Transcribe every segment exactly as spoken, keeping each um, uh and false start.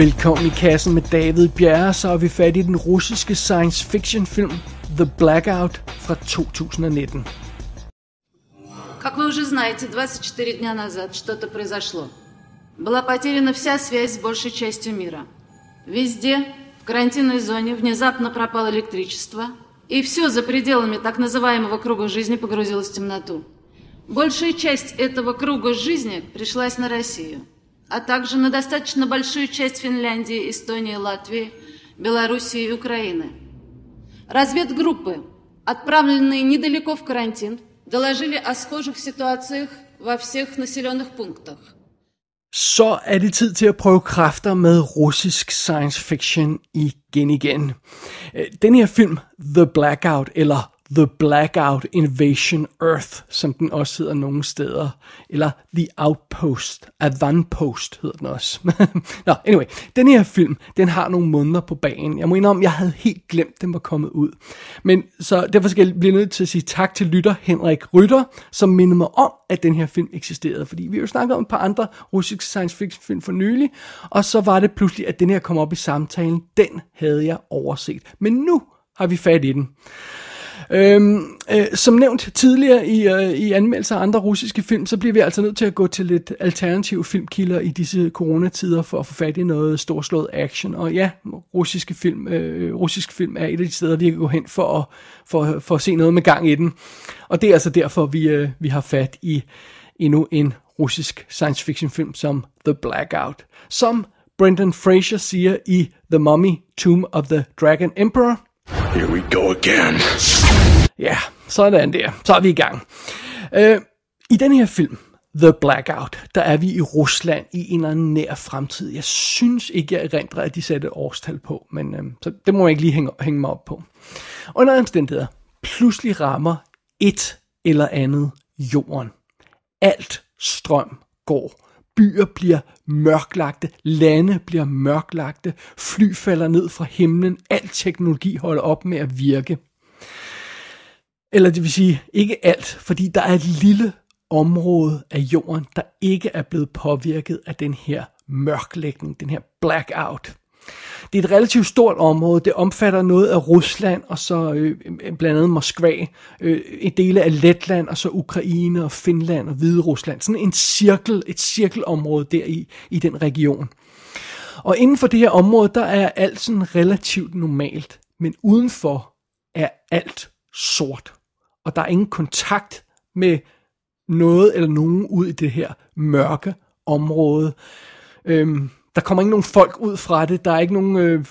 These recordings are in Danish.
Velkommen i kassen med David Bjerre, så er vi fat i den russiske science fiction film The Blackout fra to tusind nitten. Как вы уже знаете, двадцать четыре дня назад что-то произошло. Была потеряна вся связь с большей частью мира. Везде, в карантинной зоне, внезапно пропало электричество, и все за пределами так называемого круга жизни погрузилось в темноту. Большая часть этого круга жизни пришлась на Россию, а также на достаточно большую часть Финляндии, Эстонии, Латвии, Белоруссии и Украины. Разведгруппы, отправленные недалеко в карантин, доложили о схожих ситуациях во всех населенных пунктах. Så er det tid til at prøve kræfter med russisk science fiction igen igen. Den her film, The Blackout, eller The Blackout Invasion Earth, som den også hedder nogle steder, eller The Outpost, Avantpost hedder den også. Nå, anyway, den her film, den har nogle måneder på bagen. Jeg må indrømme, jeg havde helt glemt, at den var kommet ud. Men så derfor skal jeg blive nødt til at sige tak til lytter Henrik Rytter, som mindede mig om, at den her film eksisterede, fordi vi jo snakkede om et par andre russiske science fiction film for nylig, og så var det pludselig, at den her kom op i samtalen. Den havde jeg overset, men nu har vi fat i den. Øhm, øh, som nævnt tidligere i, øh, i anmeldelser af andre russiske film, så bliver vi altså nødt til at gå til lidt alternative filmkilder i disse coronatider for at få fat i noget storslået action. Og ja, russiske film, øh, russisk film er et af de steder, vi kan gå hen for at, for, for at se noget med gang i den. Og det er altså derfor, vi, øh, vi har fat i endnu en russisk science fiction film som The Blackout. Som Brendan Fraser siger i The Mummy, Tomb of the Dragon Emperor. Here we go again. Ja, sådan der. Så er vi i gang. Øh, I den her film, The Blackout, der er vi i Rusland i en eller anden nær fremtid. Jeg synes ikke, jeg erindrer, at de satte et årstal på, men øh, så det må jeg ikke lige hænge, hænge mig op på. Under omstændigheder, pludselig rammer et eller andet jorden. Alt strøm går. Byer bliver mørklagte, lande bliver mørklagte, fly falder ned fra himlen, al teknologi holder op med at virke. Eller det vil sige, ikke alt, fordi der er et lille område af jorden, der ikke er blevet påvirket af den her mørklægning, den her blackout. Det er et relativt stort område, det omfatter noget af Rusland og så øh, blandt andet Moskva, øh, en dele af Letland og så Ukraine og Finland og Hviderusland. Sådan en cirkel, et cirkelområde der i, i den region. Og inden for det her område, der er alt sådan relativt normalt, men udenfor er alt sort. Og der er ingen kontakt med noget eller nogen ud i det her mørke område. Øhm, Der kommer ikke nogen folk ud fra det, der er ikke nogen øh,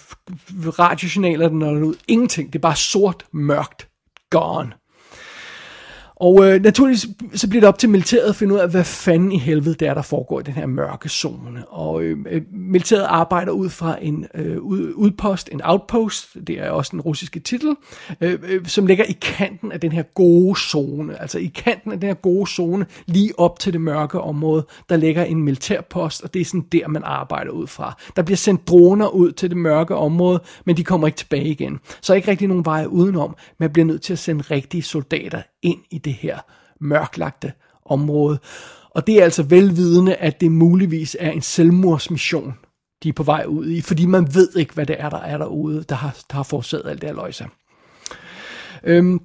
radiosignaler, der er ud. Ingenting, det er bare sort, mørkt, gone. Og øh, naturligvis så bliver det op til militæret at finde ud af, hvad fanden i helvede det er, der foregår i den her mørke zone. Og øh, militæret arbejder ud fra en øh, udpost, en outpost, det er også den russiske titel, øh, øh, som ligger i kanten af den her gode zone. Altså i kanten af den her gode zone, lige op til det mørke område, der ligger en militærpost, og det er sådan der, man arbejder ud fra. Der bliver sendt droner ud til det mørke område, men de kommer ikke tilbage igen. Så ikke rigtig nogen veje udenom, man bliver nødt til at sende rigtige soldater ind i det her mørklagte område. Og det er altså velvidende, at det muligvis er en selvmordsmission, de er på vej ud i, fordi man ved ikke, hvad det er, der er derude, der har, der har forårsaget alt det her løjse. Øhm,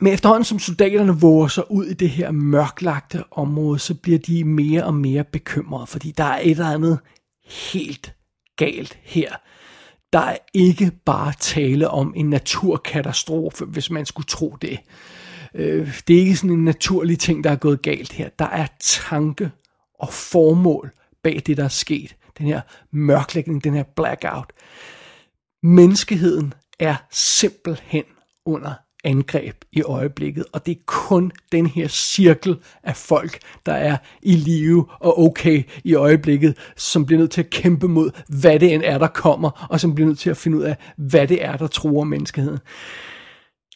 men efterhånden, som soldaterne våger sig ud i det her mørklagte område, så bliver de mere og mere bekymrede, fordi der er et eller andet helt galt her. Der er ikke bare tale om en naturkatastrofe, hvis man skulle tro det. Det er ikke sådan en naturlig ting, der er gået galt her. Der er tanke og formål bag det, der er sket. Den her mørklægning, den her blackout. Menneskeheden er simpelthen under angreb i øjeblikket, og det er kun den her cirkel af folk, der er i live og okay i øjeblikket, som bliver nødt til at kæmpe mod, hvad det end er, der kommer, og som bliver nødt til at finde ud af, hvad det er, der truer menneskeheden.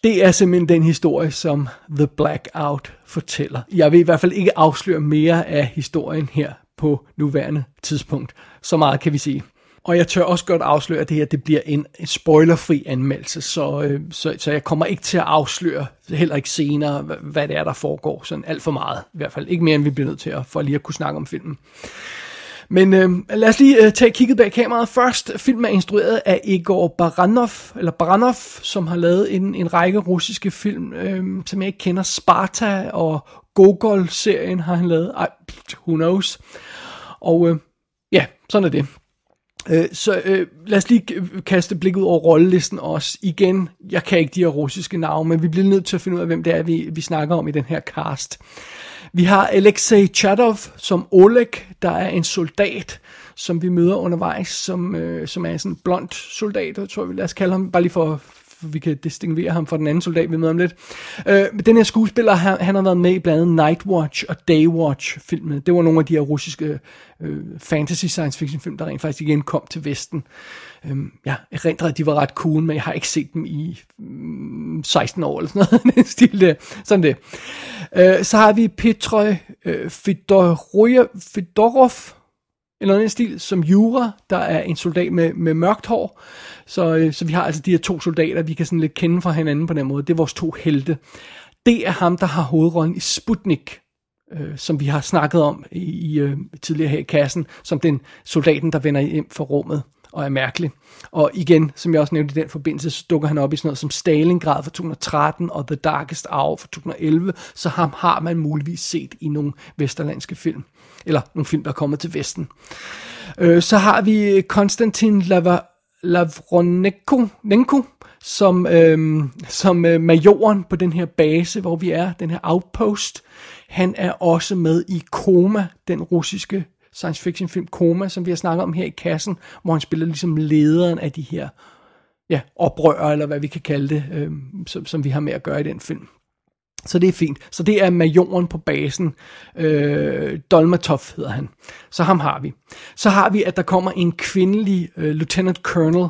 Det er simpelthen den historie, som The Blackout fortæller. Jeg vil i hvert fald ikke afsløre mere af historien her på nuværende tidspunkt. Så meget kan vi sige. Og jeg tør også godt afsløre, at det her det bliver en spoilerfri anmeldelse, så, øh, så, så jeg kommer ikke til at afsløre, heller ikke senere, hvad det er, der foregår. Sådan alt for meget i hvert fald. Ikke mere, end vi bliver nødt til at, for lige at kunne snakke om filmen. Men øh, lad os lige øh, tage kigget bag kameraet først. Filmen er instrueret af Igor Baranov, eller Baranov, som har lavet en, en række russiske film, øh, som jeg ikke kender. Sparta og Gogol-serien har han lavet. Ej, who knows. Og øh, ja, sådan er det. Øh, så øh, lad os lige kaste blik ud over rollelisten også. Igen, jeg kan ikke de her russiske navne, men vi bliver nødt til at finde ud af, hvem det er, vi, vi snakker om i den her cast. Vi har Alexei Chatov som Oleg, der er en soldat, som vi møder undervejs, som, øh, som er sådan en blond soldat, tror jeg, vi lad os kalde ham, bare lige for, for vi kan distinguere ham fra den anden soldat, vi møder om lidt. Øh, den her skuespiller, han, han har været med i blandt andet Nightwatch og Daywatch-filmene. Det var nogle af de her russiske øh, fantasy-science-fiction-film, der rent faktisk igen kom til Vesten. Øh, jeg erindrer, at de var ret cool, men jeg har ikke set dem i øh, seksten år eller sådan noget. Den stil der. Sådan det. Øh, så har vi Petr øh, Fedorov, eller anden stil, som Jura, der er en soldat med, med mørkt hår. Så, så vi har altså de her to soldater, vi kan sådan lidt kende fra hinanden på den måde. Det er vores to helte. Det er ham, der har hovedrollen i Sputnik, øh, som vi har snakket om i, i, øh, tidligere her i kassen, som den soldaten, der vender hjem fra rummet og er mærkelig. Og igen, som jeg også nævnte i den forbindelse, så dukker han op i sådan noget som Stalingrad fra to tusind og tretten og The Darkest Hour fra to tusind og elleve, så ham har man muligvis set i nogle vesterlandske film, eller nogle film, der er kommet til Vesten. Øh, så har vi Konstantin Lavronenko, som, øh, som øh, majoren på den her base, hvor vi er, den her outpost. Han er også med i Koma, den russiske science fiction film Koma, som vi har snakket om her i kassen, hvor han spiller ligesom lederen af de her ja, oprører, eller hvad vi kan kalde det, øh, som, som vi har med at gøre i den film. Så det er fint. Så det er majoren på basen. Øh, Dolmatov hedder han. Så ham har vi. Så har vi, at der kommer en kvindelig øh, lieutenant colonel,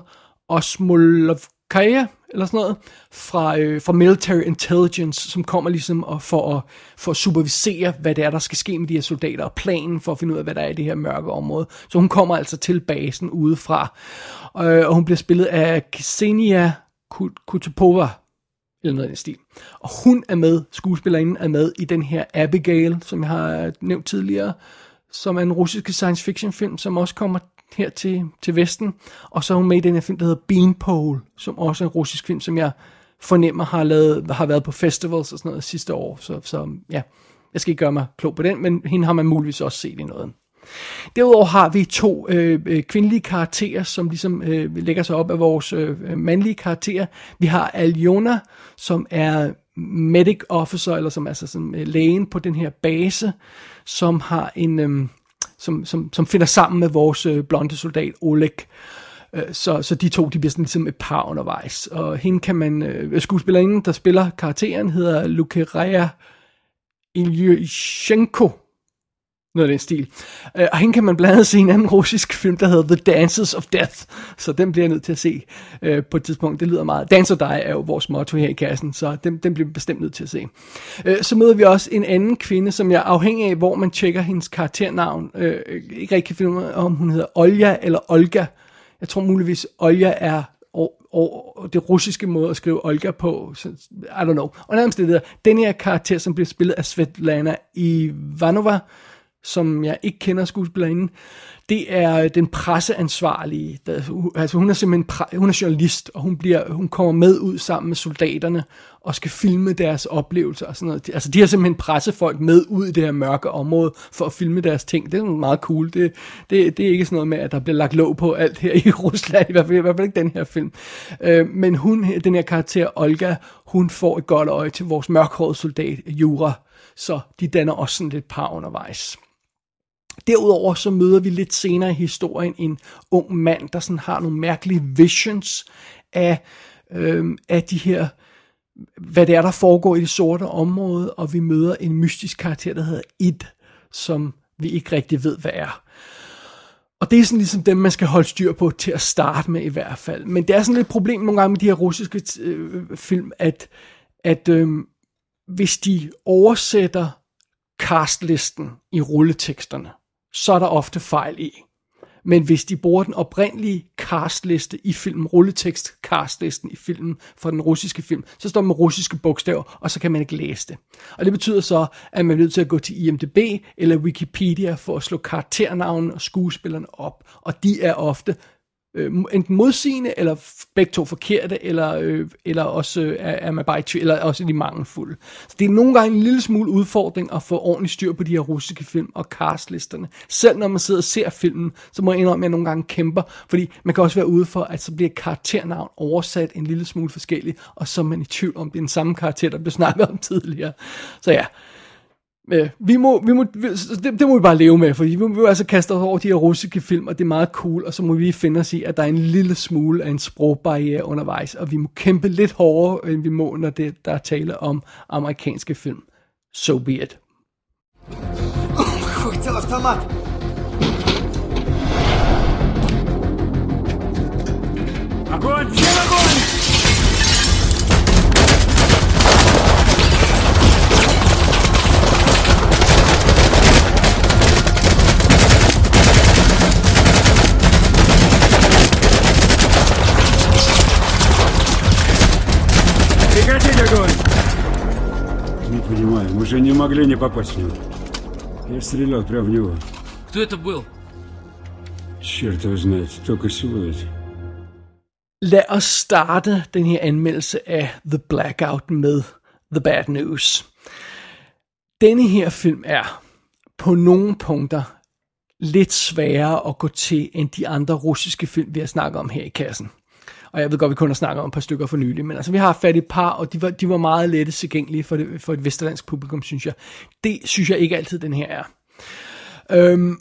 Osmolovkaya, eller sådan noget, fra, øh, fra Military Intelligence, som kommer ligesom og for, at, for at supervisere, hvad det er, der skal ske med de her soldater, og planen for at finde ud af, hvad der er i det her mørke område. Så hun kommer altså til basen udefra, øh, og hun bliver spillet af Ksenia Kutupova, eller noget i den stil. Og hun er med, skuespillerinden er med i den her Abigail, som jeg har nævnt tidligere, som er en russisk science fiction film, som også kommer her til, til Vesten. Og så er hun med i den her film, der hedder Beanpole, som også er en russisk film, som jeg fornemmer har, lavet, har været på festivals og sådan noget sidste år. Så, så ja, jeg skal ikke gøre mig klog på den, men hende har man muligvis også set i noget. Derudover har vi to øh, kvindelige karakterer, som ligesom øh, lægger sig op af vores øh, mandlige karakterer. Vi har Aljona, som er medic officer, eller som er altså sådan, øh, lægen på den her base, som, har en, øh, som, som, som finder sammen med vores øh, blonde soldat Oleg. Så, så de to, de bliver sådan ligesom et par undervejs. Og hende kan man, øh, skuespillerinden, der spiller karakteren, hedder Lukerea Ilyushenko. Noget af den stil. Uh, og hende kan man blandt andet se i en anden russisk film, der hedder The Dances of Death. Så den bliver jeg nødt til at se uh, på et tidspunkt. Det lyder meget. Dans og dig er jo vores motto her i kassen, så den, den bliver bestemt nødt til at se. Uh, så møder vi også en anden kvinde, som jeg afhængig af, hvor man tjekker hendes karakternavn, uh, ikke rigtig kan finde ud af, om hun hedder Olja eller Olga. Jeg tror muligvis, Olja er og det russiske måde at skrive Olga på, I don't know. Og nærmest det der, den her karakter, som bliver spillet af Svetlana Ivanova, som jeg ikke kender skuespillerinde, det er den presseansvarlige. Der, altså hun er simpelthen pre, hun er journalist, og hun, bliver, hun kommer med ud sammen med soldaterne, og skal filme deres oplevelser og sådan noget. Altså de har simpelthen pressefolk med ud i det her mørke område, for at filme deres ting. Det er meget cool. Det, det, det er ikke sådan noget med, at der bliver lagt låg på alt her i Rusland, i hvert fald, i hvert fald ikke den her film. Øh, men hun, den her karakter Olga, hun får et godt øje til vores mørkhårede soldat Jura, så de danner også sådan lidt par undervejs. Derudover så møder vi lidt senere i historien en ung mand, der sådan har nogle mærkelige visions af, øh, af de her, hvad det er, der foregår i det sorte område, og vi møder en mystisk karakter, der hedder Id, som vi ikke rigtig ved, hvad er. Og det er sådan ligesom dem, man skal holde styr på til at starte med i hvert fald. Men det er sådan lidt et problem nogle gange med de her russiske øh, film, at, at øh, hvis de oversætter castlisten i rulleteksterne, så er der ofte fejl i. Men hvis de bruger den oprindelige castliste i filmen, rulletekst castlisten i filmen fra den russiske film, så står den med russiske bogstaver, og så kan man ikke læse det. Og det betyder så, at man er nødt til at gå til I M D B eller Wikipedia for at slå karakternavnene og skuespillerne op. Og de er ofte øh, enten modsigende, eller begge to forkerte, eller, øh, eller også øh, er man bare i tvivl, eller også er de mangelfulde. Så det er nogle gange en lille smule udfordring at få ordentlig styr på de her russiske film og castlisterne. Selv når man sidder og ser filmen, så må jeg indrømme, at jeg nogle gange kæmper, fordi man kan også være ude for, at så bliver karakternavn oversat en lille smule forskelligt, og så er man i tvivl om, det er den samme karakter, der blev snakket om tidligere. Så ja... Vi må, vi må, det, det må vi bare leve med, for vi må jo altså kaste os over de her russiske film, og det er meget cool, og så må vi finde os i, at der er en lille smule af en sprogbarriere undervejs, og vi må kæmpe lidt hårdere, end vi må, når det, der er tale om amerikanske film. So be it. Не понимаю, мы же не могли не попасть в него. Я стрелял прямо в него. Кто это был? Черт его знает, только силуэт. Lad os starte den her anmeldelse af The Blackout med The Bad News. Denne her film er på nogle punkter lidt sværere at gå til end de andre russiske film, vi har snakket om her i kassen. Og jeg ved godt, vi kun har snakket om et par stykker for nylig, men altså, vi har fat i et par, og de var, de var meget lette tilgængelige for, det, for et vesterlandsk publikum, synes jeg. Det synes jeg ikke altid, den her er. Øhm,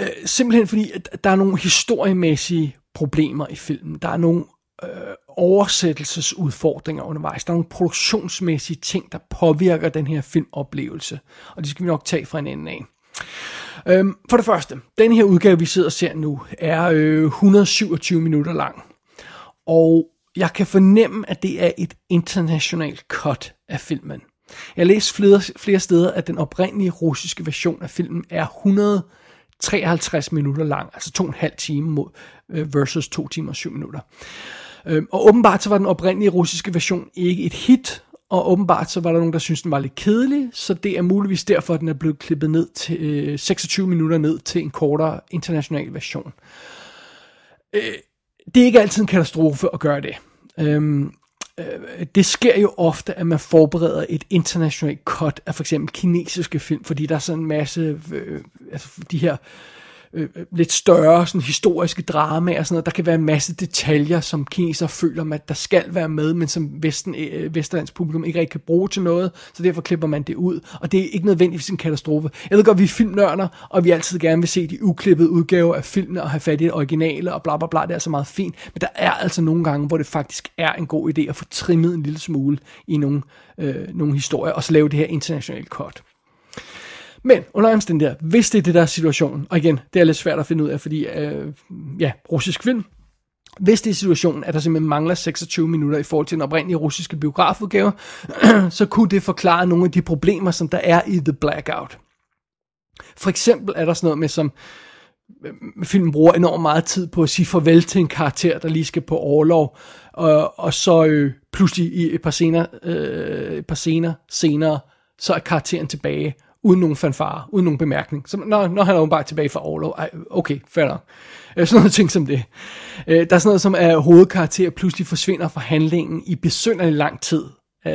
øh, simpelthen fordi, at der er nogle historiemæssige problemer i filmen. Der er nogle øh, oversættelsesudfordringer undervejs. Der er nogle produktionsmæssige ting, der påvirker den her filmoplevelse. Og det skal vi nok tage fra en ende af. Øhm, for det første, den her udgave, vi sidder og ser nu, er øh, et hundrede og syvogtyve minutter lang. Og jeg kan fornemme, at det er et internationalt cut af filmen. Jeg læste flere, flere steder, at den oprindelige russiske version af filmen er et hundrede og treoghalvtreds minutter lang, altså to og en halv time mod, versus to timer og syv minutter. Og åbenbart så var den oprindelige russiske version ikke et hit, og åbenbart så var der nogen, der syntes, den var lidt kedelig, så det er muligvis derfor, at den er blevet klippet ned til øh, seksogtyve minutter ned til en kortere international version. Øh, Det er ikke altid en katastrofe at gøre det. Øhm, øh, det sker jo ofte, at man forbereder et internationalt cut af for eksempel kinesiske film, fordi der er sådan en masse øh, altså de her øh, lidt større sådan historiske dramaer og sådan noget. Der kan være en masse detaljer, som kineser føler, at der skal være med, men som Vesten, øh, Vesterlands publikum ikke rigtig kan bruge til noget, så derfor klipper man det ud. Og det er ikke nødvendigvis en katastrofe. Jeg ved godt, vi er filmnørder, og vi altid gerne vil se de uklippede udgaver af filmene og have fat i det originale og bla bla bla, det er så meget fint. Men der er altså nogle gange, hvor det faktisk er en god idé at få trimmet en lille smule i nogle, øh, nogle historier, og så lave det her internationale cut. Men under omstændigheder, hvis det er det, der er situationen, og igen, det er lidt svært at finde ud af, fordi, øh, ja, russisk film, hvis det er situationen, at der simpelthen mangler seksogtyve minutter i forhold til den oprindelige russiske biografudgave, så kunne det forklare nogle af de problemer, som der er i The Blackout. For eksempel er der sådan noget med, som filmen bruger enormt meget tid på at sige farvel til en karakter, der lige skal på orlov, og, og så øh, pludselig i et par scener, øh, et par scener senere, så er karakteren tilbage, uden nogen fanfare, uden nogen bemærkning. Så, når, når han er bare tilbage fra orlov, okay, fair nok. Sådan nogle ting som det. Der er sådan noget som, at hovedkarakterer pludselig forsvinder fra handlingen i besynderlig lang tid.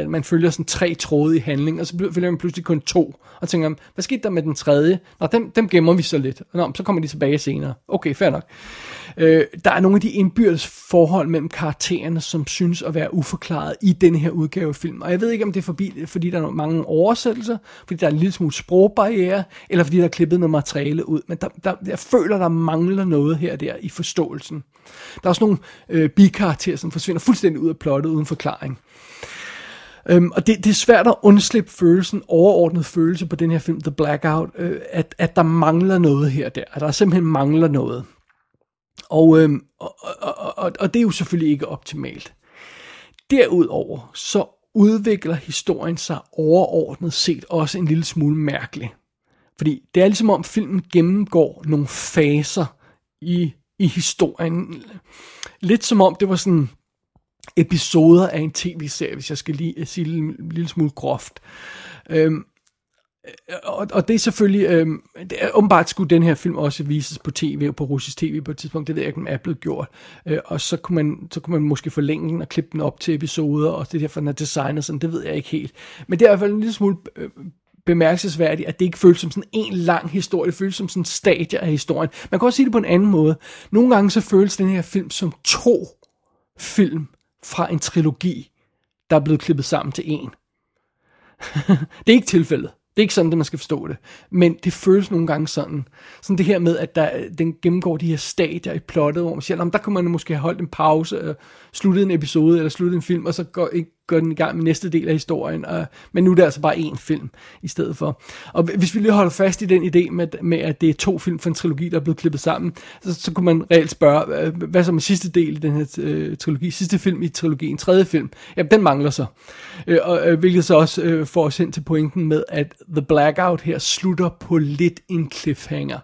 Man følger sådan tre tråde i handling, og så følger man pludselig kun to, og tænker, hvad skete der med den tredje? Nå, dem, dem gemmer vi så lidt. Nå, så kommer de tilbage senere. Okay, fair nok. Der er nogle af de indbyrdes forhold mellem karaktererne, som synes at være uforklaret i denne her udgave af film. Og jeg ved ikke, om det er forbi, fordi der er mange oversættelser, fordi der er en lille smule sprogbarriere, eller fordi der er klippet noget materiale ud. Men der, der, jeg føler, der mangler noget her og der i forståelsen. Der er også nogle øh, bikarakterer, som forsvinder fuldstændig ud af plottet uden forklaring. Øhm, og det, det er svært at undslippe følelsen, overordnet følelse på den her film, The Blackout, øh, at, at der mangler noget her og der, at der simpelthen mangler noget. Og, øhm, og, og, og, og det er jo selvfølgelig ikke optimalt. Derudover så udvikler historien sig overordnet set også en lille smule mærkelig. Fordi det er ligesom om filmen gennemgår nogle faser i, i historien. Lidt som om det var sådan episoder af en tv-serie, hvis jeg skal lige sige en lille smule groft. Øhm, og, og det er selvfølgelig, øhm, det er, åbenbart skulle den her film også vises på tv og på russisk tv på et tidspunkt, det ved jeg ikke, om Apple gjorde. Øh, og så kunne, man, så kunne man måske forlænge den og klippe den op til episoder, og det er derfor, den er designet sådan, det ved jeg ikke helt. Men det er i hvert fald en lille smule øh, bemærkelsesværdigt, at det ikke føles som sådan en lang historie, det føles som sådan en stadie af historien. Man kan også sige det på en anden måde. Nogle gange så føles den her film som to film fra en trilogi, der er blevet klippet sammen til en. Det er ikke tilfældet. Det er ikke sådan, at man skal forstå det. Men det føles nogle gange sådan. Sådan det her med, at der, den gennemgår de her stadier i plottet, hvor man siger, der kunne man måske have holdt en pause, og sluttet en episode, eller sluttet en film, og så går, går den i gang med næste del af historien. Og, men nu er det altså bare én film, i stedet for. Og hvis vi lige holder fast i den idé med, med at det er to film fra en trilogi, der er blevet klippet sammen, så, så kunne man reelt spørge, hvad så med sidste del i den her øh, trilogi? Sidste film i trilogien, tredje film? Jamen, den mangler så. Øh, og, øh, hvilket så også øh, får os hen til pointen med, at The Blackout her slutter på lidt en cliffhanger.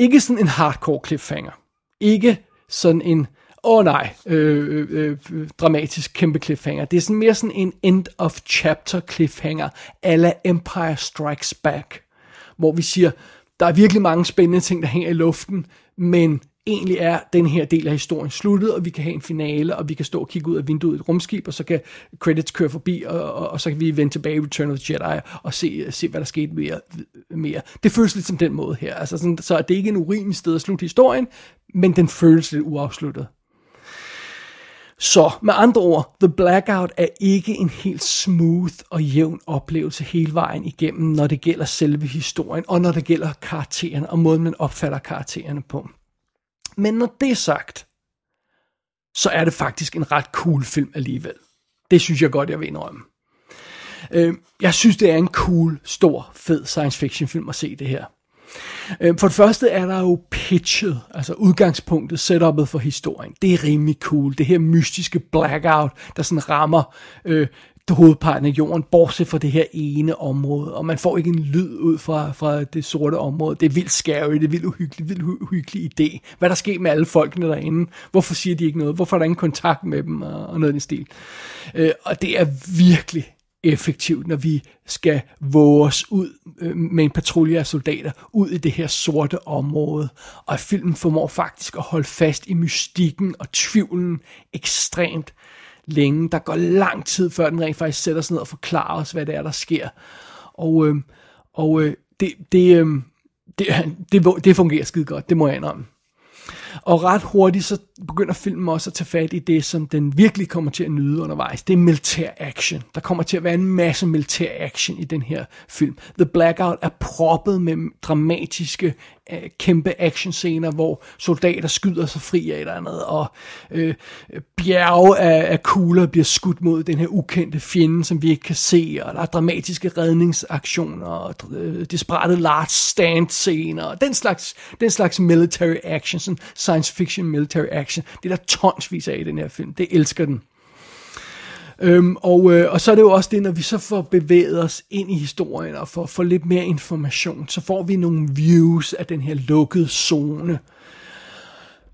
Ikke sådan en hardcore cliffhanger. Ikke sådan en, åh oh nej, øh, øh, øh, dramatisk kæmpe cliffhanger. Det er sådan mere sådan en end of chapter cliffhanger, a la Empire Strikes Back. Hvor vi siger, der er virkelig mange spændende ting, der hænger i luften, men egentlig er den her del af historien sluttet, og vi kan have en finale, og vi kan stå og kigge ud af vinduet i et rumskib, og så kan credits køre forbi, og, og, og så kan vi vende tilbage i Return of the Jedi, og se, se hvad der skete mere, mere. Det føles lidt som den måde her. Altså sådan, så det er ikke en urimelig sted at slutte historien, men den føles lidt uafsluttet. Så med andre ord, The Blackout er ikke en helt smooth og jævn oplevelse hele vejen igennem, når det gælder selve historien, og når det gælder karaktererne, og måden man opfatter karaktererne på. Men når det er sagt, så er det faktisk en ret cool film alligevel. Det synes jeg godt, jeg vil indrømme. Jeg synes, det er en cool, stor, fed science fiction film at se det her. For det første er der jo pitchet, altså udgangspunktet, setupet for historien. Det er rimelig cool. Det her mystiske blackout, der sådan rammer øh, hovedparten af jorden, bortset fra det her ene område, og man får ikke en lyd ud fra, fra det sorte område. Det er vildt scary, det er vildt uhyggeligt, vildt uhyggelig idé. Hvad der sker med alle folkene derinde? Hvorfor siger de ikke noget? Hvorfor er der ingen kontakt med dem? Og, og noget i den stil. Øh, og det er virkelig effektivt, når vi skal våge os ud øh, med en patrulje af soldater ud i det her sorte område. Og filmen formår faktisk at holde fast i mystikken og tvivlen ekstremt længe. Der går lang tid, før den rent faktisk sætter sig ned og forklarer os, hvad det er, der sker. Og, øh, og øh, det, det, øh, det, det, det fungerer skide godt, det må jeg indrømme. Og ret hurtigt så begynder filmen også at tage fat i det, som den virkelig kommer til at nyde undervejs. Det er militær action. Der kommer til at være en masse militær action i den her film. The Blackout er proppet med dramatiske, øh, kæmpe actionscener, hvor soldater skyder sig fri af et eller andet, og øh, bjerge af, af kugler bliver skudt mod den her ukendte fjende, som vi ikke kan se, og der er dramatiske redningsaktioner, og øh, desperate large stand scener, og den slags, den slags military action, sådan science fiction military action. Det er der tonsvis af i den her film. Det elsker den. Øhm, og, øh, og så er det jo også det, når vi så får bevæget os ind i historien og får, får lidt mere information, så får vi nogle views af den her lukkede zone,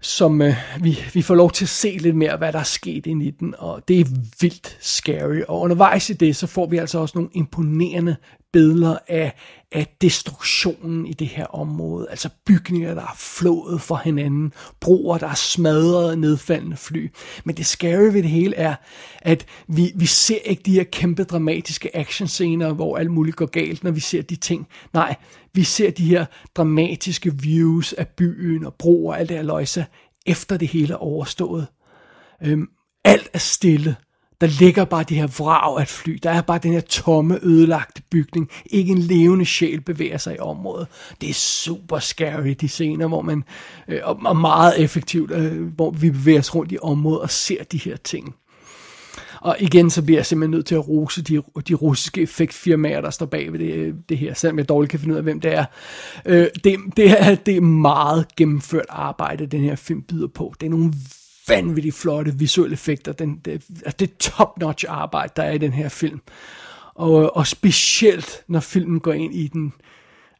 som øh, vi, vi får lov til at se lidt mere, hvad der er sket inde i den, og det er vildt scary. Og undervejs i det, så får vi altså også nogle imponerende billeder af, af destruktionen i det her område. Altså bygninger, der er flået fra hinanden, broer, der er smadret af nedfaldende fly. Men det scary ved det hele er, at vi, vi ser ikke de her kæmpe dramatiske actionscener, hvor alt muligt går galt, når vi ser de ting. Nej, vi ser de her dramatiske views af byen og broer og alt det her løjse, efter det hele er overstået. Øhm, alt er stille. Der ligger bare det her vrag af et fly. Der er bare den her tomme, ødelagte bygning. Ikke en levende sjæl bevæger sig i området. Det er super scary, de scener, hvor man øh, og meget effektivt, øh, hvor vi bevæger os rundt i området og ser de her ting. Og igen, så bliver jeg simpelthen nødt til at rose de, de russiske effektfirmaer, der står bag ved det, det her, selvom jeg dårligt kan finde ud af, hvem det er. Øh, det, det er. Det er meget gennemført arbejde, den her film byder på. Det er nogle vanvittigt flotte visuelle effekter. Den, det, det er top-notch arbejde, der er i den her film. Og, og specielt, når filmen går ind i den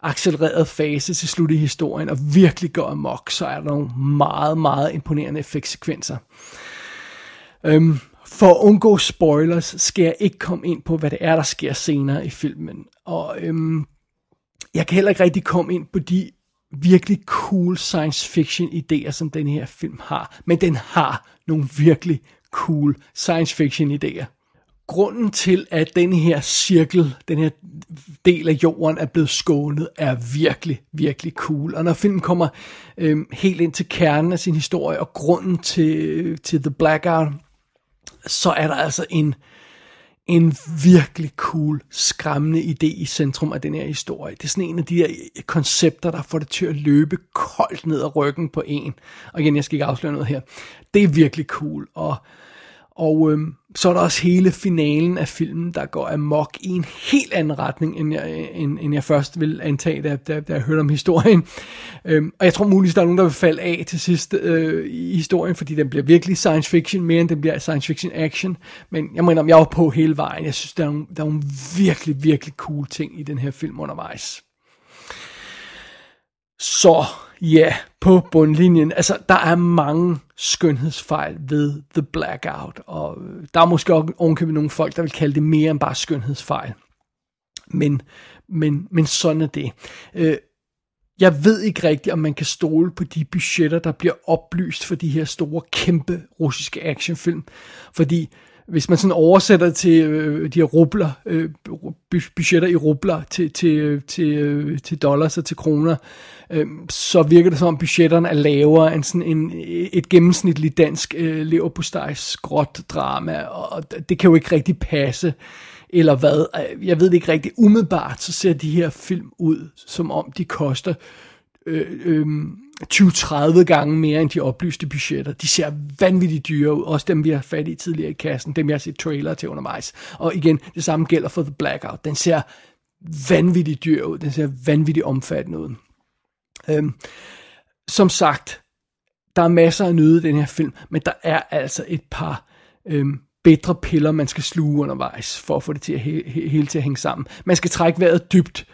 accelereret fase til slut i historien og virkelig går amok, så er der nogle meget, meget imponerende effektsekvenser. Øhm, for at undgå spoilers, skal jeg ikke komme ind på, hvad det er, der sker senere i filmen. Og øhm, jeg kan heller ikke rigtig komme ind på de virkelig cool science fiction idéer, som den her film har. Men den har nogle virkelig cool science fiction idéer. Grunden til, at den her cirkel, den her del af jorden er blevet skånet, er virkelig, virkelig cool. Og når filmen kommer øh, helt ind til kernen af sin historie og grunden til, til The Blackout, så er der altså en, en virkelig cool, skræmmende idé i centrum af den her historie. Det er sådan en af de der koncepter, der får det til at løbe koldt ned ad ryggen på en. Og igen, jeg skal ikke afsløre noget her. Det er virkelig cool, og... Og øhm, så er der også hele finalen af filmen, der går amok i en helt anden retning, end jeg, end, end jeg først ville antage, da, da, da jeg hørte om historien. Øhm, og jeg tror muligvis, der er nogen, der vil falde af til sidst øh, i historien, fordi den bliver virkelig science fiction, mere end den bliver science fiction action. Men jeg mener, om jeg var på hele vejen. Jeg synes, der er, nogle, der er nogle virkelig, virkelig cool ting i den her film undervejs. Så... Ja, på bundlinjen. Altså, der er mange skønhedsfejl ved The Blackout, og der er måske også ovenkøbet nogle folk, der vil kalde det mere end bare skønhedsfejl. Men, men, men sådan er det. Jeg ved ikke rigtigt, om man kan stole på de budgetter, der bliver oplyst for de her store, kæmpe russiske actionfilm, fordi hvis man sådan oversætter til øh, de her rubler, øh, budgetter i rubler til, til, til, øh, til dollars og til kroner, øh, så virker det som om budgetterne er lavere end sådan en, et gennemsnitligt dansk øh, leverpostejs gråt drama, og det kan jo ikke rigtig passe, eller hvad. Jeg ved det ikke rigtig. Umiddelbart så ser de her film ud, som om de koster øh, øh, tyve til tredive gange mere end de oplyste budgetter. De ser vanvittigt dyre ud, også dem vi har fat i tidligere i kassen, dem jeg har set trailer til undervejs. Og igen, det samme gælder for The Blackout. Den ser vanvittigt dyr ud, den ser vanvittigt omfattende ud. Øhm, som sagt, der er masser at nyde i den her film, men der er altså et par øhm, bedre piller, man skal sluge undervejs, for at få det til at he- he- hele til at hænge sammen. Man skal trække vejret dybt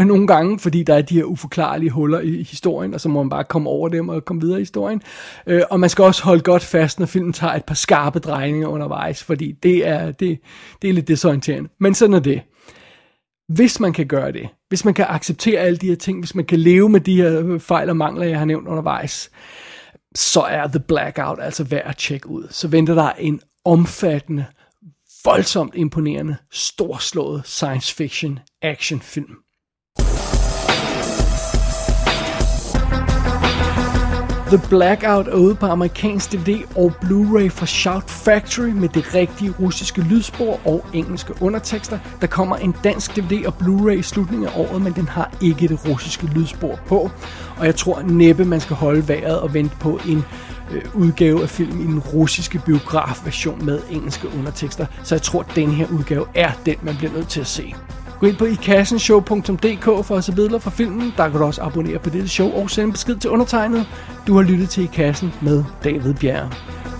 nogle gange, fordi der er de her uforklarlige huller i historien, og så må man bare komme over dem og komme videre i historien. Øh, og man skal også holde godt fast, når filmen tager et par skarpe drejninger undervejs, fordi det er, det, det er lidt desorienterende. Men sådan er det. Hvis man kan gøre det, hvis man kan acceptere alle de her ting, hvis man kan leve med de her fejl og mangler, jeg har nævnt undervejs, så er The Blackout altså værd at tjekke ud. Så venter der en omfattende, voldsomt imponerende, storslået science fiction actionfilm. The Blackout er ude på amerikansk D V D og Blu-ray fra Shout Factory med det rigtige russiske lydspor og engelske undertekster. Der kommer en dansk D V D og Blu-ray i slutningen af året, men den har ikke det russiske lydspor på. Og jeg tror næppe, man skal holde vejret og vente på en øh, udgave af filmen i den russiske biografversion med engelske undertekster. Så jeg tror, at denne her udgave er den, man bliver nødt til at se. Gå ind på i kassen show punktum d k for at se billeder fra filmen. Der kan du også abonnere på dette show og sende besked til undertegnet. Du har lyttet til I Kassen med David Bjerre.